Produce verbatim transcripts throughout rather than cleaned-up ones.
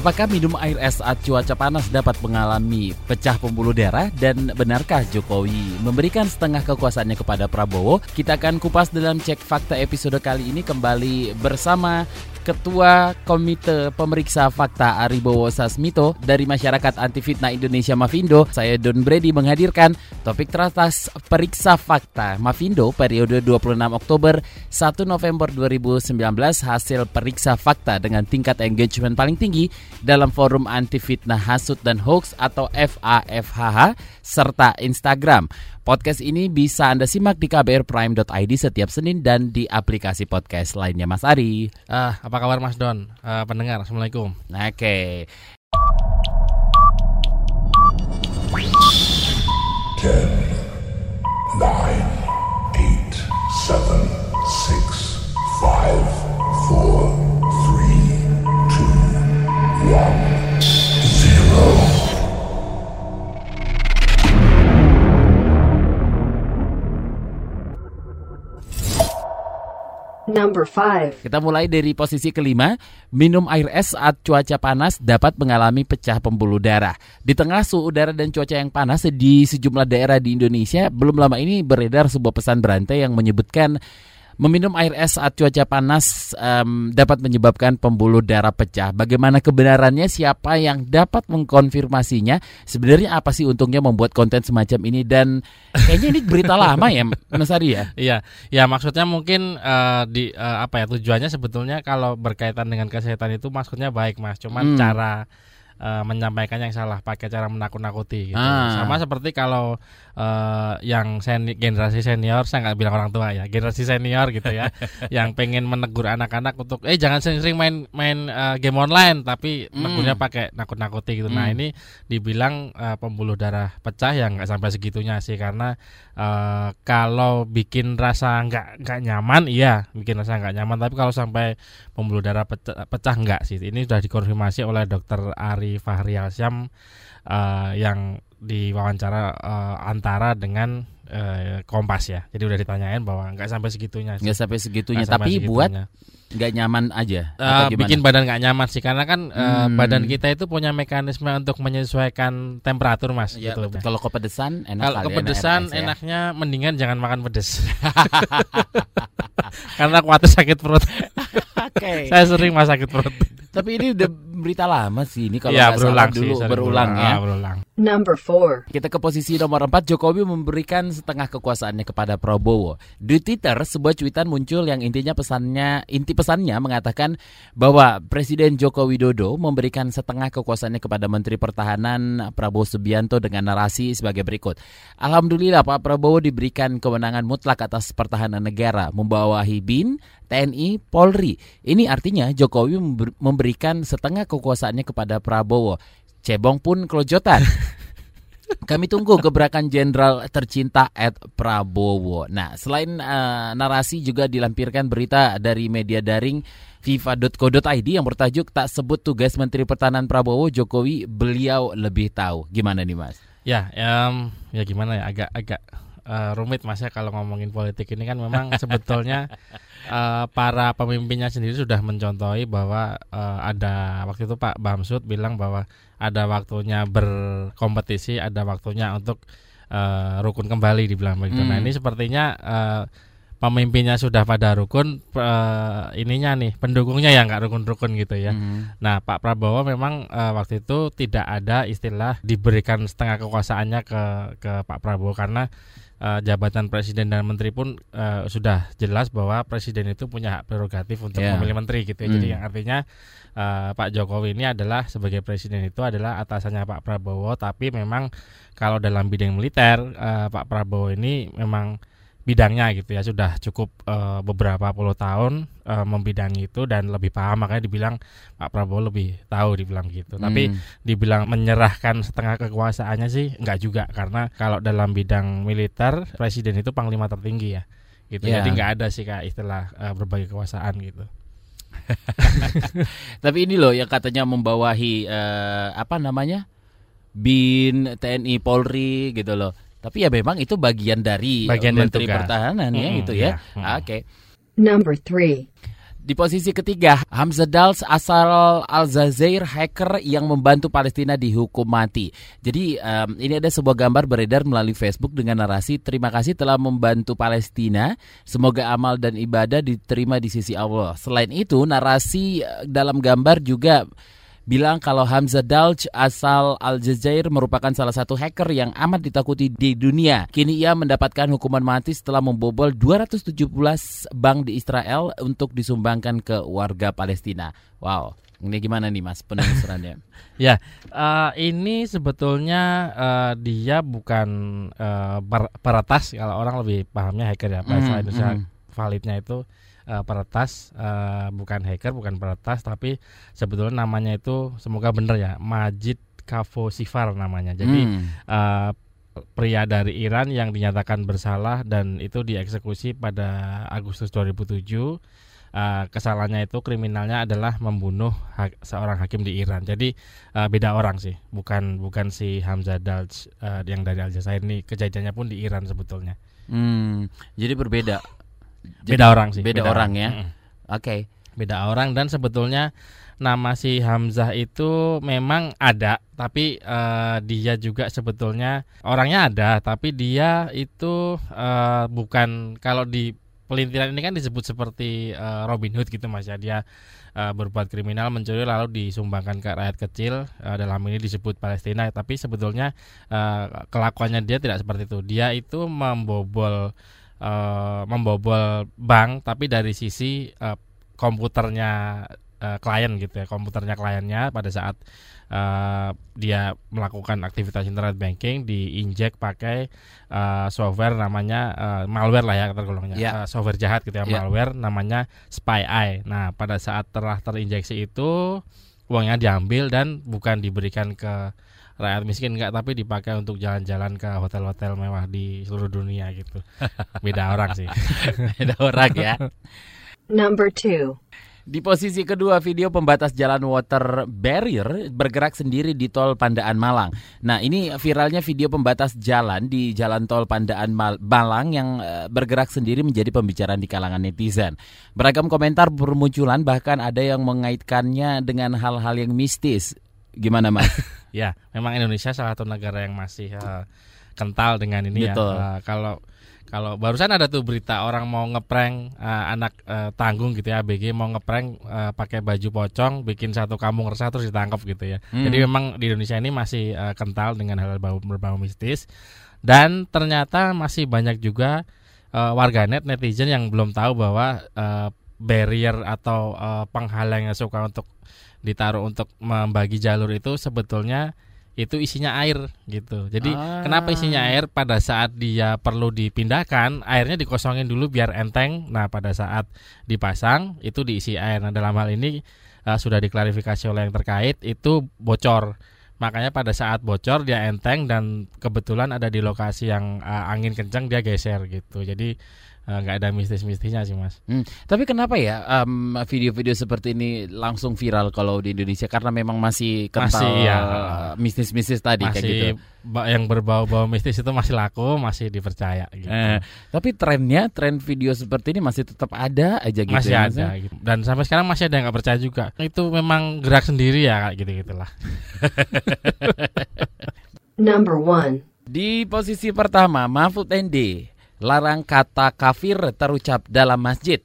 Apakah minum air es saat cuaca panas dapat mengalami pecah pembuluh darah? Dan benarkah Jokowi memberikan setengah kekuasaannya kepada Prabowo? Kita akan kupas dalam Cek Fakta episode kali ini, kembali bersama Ketua Komite Pemeriksa Fakta Aribowo Sasmito dari Masyarakat Anti Fitnah Indonesia Mafindo. Saya Don Brady menghadirkan topik teratas Periksa Fakta Mafindo periode dua puluh enam Oktober sampai satu November dua ribu sembilan belas, hasil Periksa Fakta dengan tingkat engagement paling tinggi dalam forum Anti Fitnah Hasut dan Hoax atau F A F H H serta Instagram. Podcast ini bisa Anda simak di k b r prime dot i d setiap Senin dan di aplikasi podcast lainnya. Mas Ari, ah uh, apa kabar Mas Don? Uh, pendengar, Assalamualaikum. Oke. Okay. ten, nine, eight, seven, six, five, four, three, two, one, zero. Number five. Kita mulai dari posisi kelima, minum air es saat cuaca panas dapat mengalami pecah pembuluh darah. Di tengah suhu udara dan cuaca yang panas di sejumlah daerah di Indonesia, belum lama ini beredar sebuah pesan berantai yang menyebutkan meminum air es saat cuaca panas um, dapat menyebabkan pembuluh darah pecah. Bagaimana kebenarannya? Siapa yang dapat mengkonfirmasinya? Sebenarnya apa sih untungnya membuat konten semacam ini? Dan kayaknya ini berita lama ya, Mas Ari ya? Iya, ya maksudnya mungkin uh, di uh, apa ya tujuannya sebetulnya kalau berkaitan dengan kesehatan itu maksudnya baik Mas, cuman hmm. cara Uh, menyampaikan yang salah, pakai cara menakut-nakuti gitu. Ah. Sama seperti kalau uh, yang seni, generasi senior, saya nggak bilang orang tua ya, generasi senior gitu ya, yang pengen menegur anak-anak untuk eh jangan sering-sering main main uh, game online, tapi mm. negurnya pakai nakut-nakuti gitu. Mm. Nah ini dibilang uh, pembuluh darah pecah yang nggak sampai segitunya sih, karena uh, kalau bikin rasa nggak nggak nyaman, iya bikin rasa nggak nyaman, tapi kalau sampai pembuluh darah pecah, pecah nggak sih. Ini sudah dikonfirmasi oleh dokter Ari Fahri Alsyam uh, yang diwawancara uh, antara dengan uh, Kompas ya. Jadi udah ditanyain bahwa nggak sampai segitunya. Nggak sampai segitunya. Gak tapi sampai segitunya. Buat nggak nyaman aja. Uh, bikin badan nggak nyaman sih, karena kan uh, hmm. badan kita itu punya mekanisme untuk menyesuaikan temperatur Mas. Ya, gitu, kalau ya. kepedesan enak. Kalau kepedesan enak, enaknya ya. Mendingan jangan makan pedes. Karena khawatir sakit perut. Okay. Saya sering Mas sakit perut. Tapi ini udah berita lama sih ini, kalau ya, berulang dulu sih, berulang ya. Berulang. Number four. Kita ke posisi nomor empat, Jokowi memberikan setengah kekuasaannya kepada Prabowo. Di Twitter sebuah cuitan muncul yang intinya pesannya inti pesannya mengatakan bahwa Presiden Joko Widodo memberikan setengah kekuasaannya kepada Menteri Pertahanan Prabowo Subianto dengan narasi sebagai berikut. Alhamdulillah Pak Prabowo diberikan kewenangan mutlak atas pertahanan negara, membawahi B I N, T N I, Polri. Ini artinya Jokowi memberikan setengah kekuasaannya kepada Prabowo. Cebong pun kelojotan. Kami tunggu gebrakan jenderal tercinta at Prabowo. Nah, selain uh, narasi juga dilampirkan berita dari media daring Viva dot co dot i d yang bertajuk "Tak sebut tugas Menteri Pertahanan Prabowo, Jokowi beliau lebih tahu". Gimana nih, Mas? Ya, um, ya gimana ya, agak-agak Uh, rumit Mas ya kalau ngomongin politik ini kan memang sebetulnya uh, para pemimpinnya sendiri sudah mencontohi bahwa uh, ada waktu itu Pak Bamsud bilang bahwa ada waktunya berkompetisi, ada waktunya untuk uh, rukun kembali dibilang begitu. Hmm. Nah ini sepertinya uh, pemimpinnya sudah pada rukun, uh, ininya nih pendukungnya yang nggak rukun-rukun gitu ya. Hmm. Nah Pak Prabowo memang uh, waktu itu tidak ada istilah diberikan setengah kekuasaannya ke ke Pak Prabowo, karena Uh, jabatan presiden dan menteri pun uh, sudah jelas bahwa presiden itu punya hak prerogatif untuk yeah. memilih menteri gitu ya. Mm. Jadi yang artinya uh, Pak Jokowi ini adalah sebagai presiden itu adalah atasannya Pak Prabowo, tapi memang kalau dalam bidang militer uh, Pak Prabowo ini memang bidangnya gitu ya, sudah cukup uh, beberapa puluh tahun uh, membidangi itu dan lebih paham, makanya dibilang Pak Prabowo lebih tahu dibilang gitu. Mm. Tapi dibilang menyerahkan setengah kekuasaannya sih enggak juga, karena kalau dalam bidang militer presiden itu panglima tertinggi ya. Gitu. Yeah. Jadi enggak ada sih kayak istilah uh, berbagi kekuasaan gitu. Tapi ini loh yang katanya membawahi uh, apa namanya? B I N, T N I, Polri gitu loh. Tapi ya memang itu bagian dari bagian Menteri Pertahanan hmm, ya gitu ya. ya. Hmm. Oke. Okay. Number three. Di posisi ketiga, Hamzah Dals asal Aljazair, hacker yang membantu Palestina dihukum mati. Jadi um, ini ada sebuah gambar beredar melalui Facebook dengan narasi terima kasih telah membantu Palestina, semoga amal dan ibadah diterima di sisi Allah. Selain itu, narasi dalam gambar juga bilang kalau Hamzah Dals asal Aljazair merupakan salah satu hacker yang amat ditakuti di dunia. Kini ia mendapatkan hukuman mati setelah membobol dua ratus tujuh belas bank di Israel untuk disumbangkan ke warga Palestina. Wow, ini gimana nih Mas penelusurannya? Ya, uh, ini sebetulnya uh, dia bukan uh, peretas, kalau orang lebih pahamnya hacker ya, bahasa mm, Indonesia mm. validnya itu. Uh, peretas uh, bukan hacker, bukan peretas, tapi sebetulnya namanya itu semoga benar ya, Majid Kavosifar namanya. Jadi hmm. uh, pria dari Iran yang dinyatakan bersalah dan itu dieksekusi pada Agustus dua ribu tujuh. Uh, kesalahannya itu kriminalnya adalah membunuh ha- seorang hakim di Iran. Jadi uh, beda orang sih, bukan bukan si Hamzah Dals uh, yang dari Aljazair ini. Kejadiannya pun di Iran sebetulnya. Hmm, jadi berbeda. Jadi, beda orang sih, beda, beda orang, orang ya. Mm. Oke, okay. Beda orang dan sebetulnya nama si Hamzah itu memang ada, tapi uh, dia juga sebetulnya orangnya ada, tapi dia itu uh, bukan, kalau di pelintiran ini kan disebut seperti uh, Robin Hood gitu Mas ya. Dia uh, berbuat kriminal, mencuri lalu disumbangkan ke rakyat kecil, uh, dalam ini disebut Palestina, tapi sebetulnya uh, kelakuannya dia tidak seperti itu. Dia itu membobol Uh, membobol bank, tapi dari sisi uh, komputernya uh, klien gitu ya, komputernya kliennya pada saat uh, dia melakukan aktivitas internet banking diinjek pakai uh, software namanya uh, malware lah ya tergolongnya, yeah. uh, software jahat gitu ya, yeah. malware namanya Spy Eye. Nah pada saat telah terinjeksi itu uangnya diambil dan bukan diberikan ke rakyat miskin, enggak, tapi dipakai untuk jalan-jalan ke hotel-hotel mewah di seluruh dunia gitu. Beda orang sih. Beda orang ya. Number two. Di posisi kedua, video pembatas jalan water barrier bergerak sendiri di Tol Pandaan Malang. Nah, ini viralnya video pembatas jalan di Jalan Tol Pandaan Malang yang bergerak sendiri menjadi pembicaraan di kalangan netizen. Beragam komentar bermunculan, bahkan ada yang mengaitkannya dengan hal-hal yang mistis. Gimana Mas? Ya, memang Indonesia salah satu negara yang masih uh, kental dengan ini. Betul. Ya. Uh, kalau kalau barusan ada tuh berita orang mau ngeprank uh, anak uh, tanggung gitu ya, A B G mau ngeprank uh, pakai baju pocong, bikin satu kampung resah terus ditangkap gitu ya. Hmm. Jadi memang di Indonesia ini masih uh, kental dengan hal-hal bau berbau mistis dan ternyata masih banyak juga uh, warganet netizen yang belum tahu bahwa uh, barrier atau uh, penghalang yang suka untuk ditaruh untuk membagi jalur itu sebetulnya itu isinya air gitu. Jadi ah. kenapa isinya air? Pada saat dia perlu dipindahkan, airnya dikosongin dulu biar enteng. Nah pada saat dipasang itu diisi air. Nah dalam hal ini uh, sudah diklarifikasi oleh yang terkait, itu bocor. Makanya pada saat bocor dia enteng dan kebetulan ada di lokasi yang uh, angin kencang dia geser gitu. Jadi nggak ada mistis-mistisnya sih Mas. Hmm, tapi kenapa ya um, video-video seperti ini langsung viral kalau di Indonesia? Karena memang masih kental masih, ya, mistis-mistis tadi masih, kayak gitu. Yang berbau-bau mistis itu masih laku, masih dipercaya. Gitu. Eh, tapi trennya, tren video seperti ini masih tetap ada aja gitu. Masih ya, ada. Gitu. Dan sampai sekarang masih ada yang nggak percaya juga. Itu memang gerak sendiri ya, kayak gitu-gitulah. Number one. Di posisi pertama, Mahfud M D. Larang kata kafir terucap dalam masjid.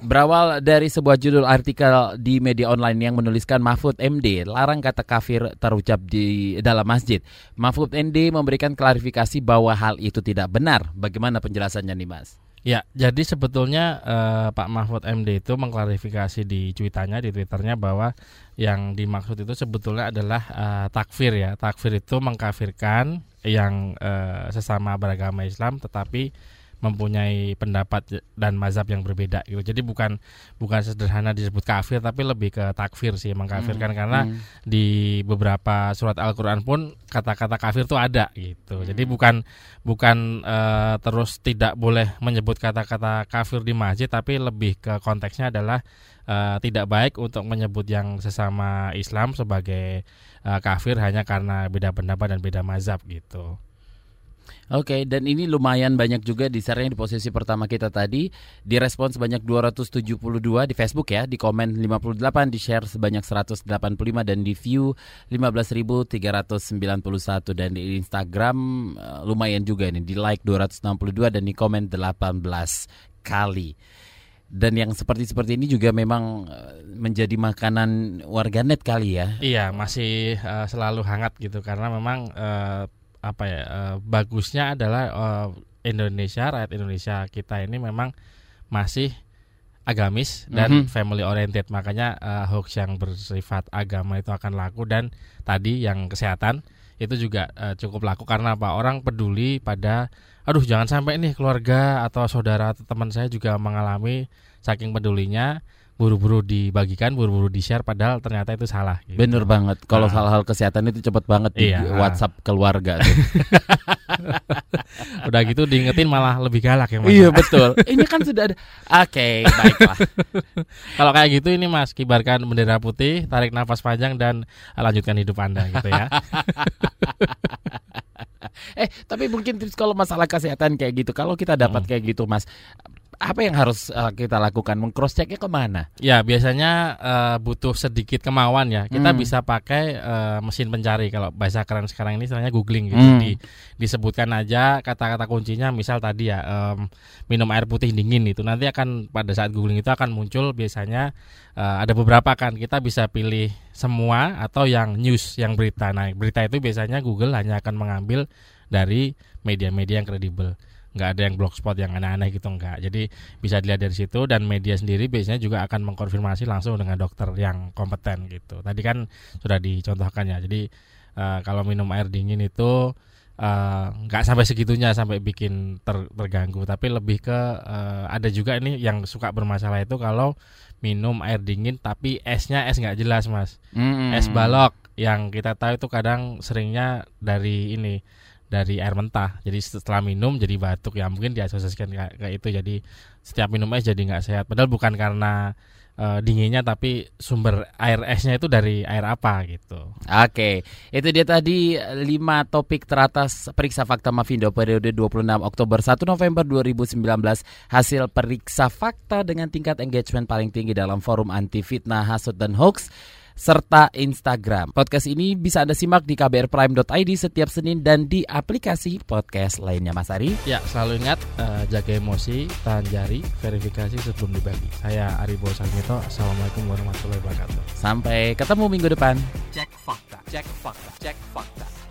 Berawal dari sebuah judul artikel di media online yang menuliskan Mahfud M D larang kata kafir terucap di dalam masjid. Mahfud M D memberikan klarifikasi bahwa hal itu tidak benar. Bagaimana penjelasannya nih Mas? Ya, jadi sebetulnya eh, Pak Mahfud M D itu mengklarifikasi di cuitannya, di Twitternya bahwa yang dimaksud itu sebetulnya adalah eh, takfir ya. Takfir itu mengkafirkan yang eh, sesama beragama Islam tetapi mempunyai pendapat dan mazhab yang berbeda gitu. Jadi bukan bukan sederhana disebut kafir tapi lebih ke takfir sih, mengkafirkan hmm. karena hmm. di beberapa surat Al-Qur'an pun kata-kata kafir itu ada gitu. Hmm. Jadi bukan bukan uh, terus tidak boleh menyebut kata-kata kafir di masjid, tapi lebih ke konteksnya adalah Uh, tidak baik untuk menyebut yang sesama Islam sebagai uh, kafir hanya karena beda pendapat dan beda mazhab gitu. Oke, okay, dan ini lumayan banyak juga di-share-nya di posisi pertama kita tadi. Direspon sebanyak dua ratus tujuh puluh dua di Facebook ya, di komen lima puluh delapan, di-share sebanyak seratus delapan puluh lima, dan di-view lima belas ribu tiga ratus sembilan puluh satu. Dan di Instagram lumayan juga ini, di-like dua ratus enam puluh dua dan di-komen delapan belas kali. Dan yang seperti-seperti ini juga memang menjadi makanan warganet kali ya. Iya, masih uh, selalu hangat gitu, karena memang... Uh, apa ya uh, bagusnya adalah uh, Indonesia, rakyat Indonesia kita ini memang masih agamis dan mm-hmm. family oriented, makanya uh, hoax yang bersifat agama itu akan laku, dan tadi yang kesehatan itu juga uh, cukup laku karena apa, orang peduli pada aduh jangan sampai nih keluarga atau saudara atau teman saya juga mengalami, saking pedulinya buru-buru dibagikan, buru-buru di-share, padahal ternyata itu salah gitu. Bener banget. Kalau nah. hal-hal kesehatan itu cepet banget di iya, WhatsApp keluarga tuh. Udah gitu diingetin malah lebih galak ya Mas. Iya betul. Ini kan sudah ada. Oke, okay, baiklah. Kalau kayak gitu ini Mas, kibarkan bendera putih, tarik nafas panjang dan lanjutkan hidup Anda gitu ya. Eh, tapi mungkin tips kalau masalah kesehatan kayak gitu, kalau kita dapat hmm. kayak gitu Mas, apa yang harus uh, kita lakukan? Meng-cross-checknya kemana? Ya biasanya uh, butuh sedikit kemauan ya. Kita hmm. bisa pakai uh, mesin pencari. Kalau bahasa keren sekarang ini istilahnya googling gitu. hmm. Di, disebutkan aja kata-kata kuncinya. Misal tadi ya um, minum air putih dingin itu, nanti akan pada saat googling itu akan muncul biasanya uh, ada beberapa kan. Kita bisa pilih semua atau yang news, yang berita. Nah berita itu biasanya Google hanya akan mengambil dari media-media yang kredibel, nggak ada yang blogspot yang aneh-aneh gitu, enggak. Jadi bisa dilihat dari situ, dan media sendiri biasanya juga akan mengkonfirmasi langsung dengan dokter yang kompeten gitu. Tadi kan sudah dicontohkan ya. Jadi uh, kalau minum air dingin itu uh, nggak sampai segitunya sampai bikin ter- terganggu, tapi lebih ke uh, ada juga ini yang suka bermasalah itu kalau minum air dingin tapi esnya es nggak jelas Mas. Mm-hmm. Es balok yang kita tahu itu kadang seringnya dari ini, dari air mentah. Jadi setelah minum jadi batuk ya, mungkin diasosiasikan kayak itu. Jadi setiap minum es jadi nggak sehat. Padahal bukan karena e, dinginnya, tapi sumber air esnya itu dari air apa gitu. Oke, itu dia tadi lima topik teratas Periksa Fakta Mafindo periode dua puluh enam Oktober satu November dua ribu sembilan belas, hasil Periksa Fakta dengan tingkat engagement paling tinggi dalam forum anti fitnah, hasut dan hoax, serta Instagram. Podcast ini bisa Anda simak di k b r prime dot i d setiap Senin dan di aplikasi podcast lainnya Mas Ari. Ya, selalu ingat uh, jaga emosi, tahan jari, verifikasi sebelum dibagi. Saya Aribowo Sasmito. Assalamualaikum warahmatullahi wabarakatuh. Sampai ketemu minggu depan. Cek fakta. Cek fakta. Cek fakta.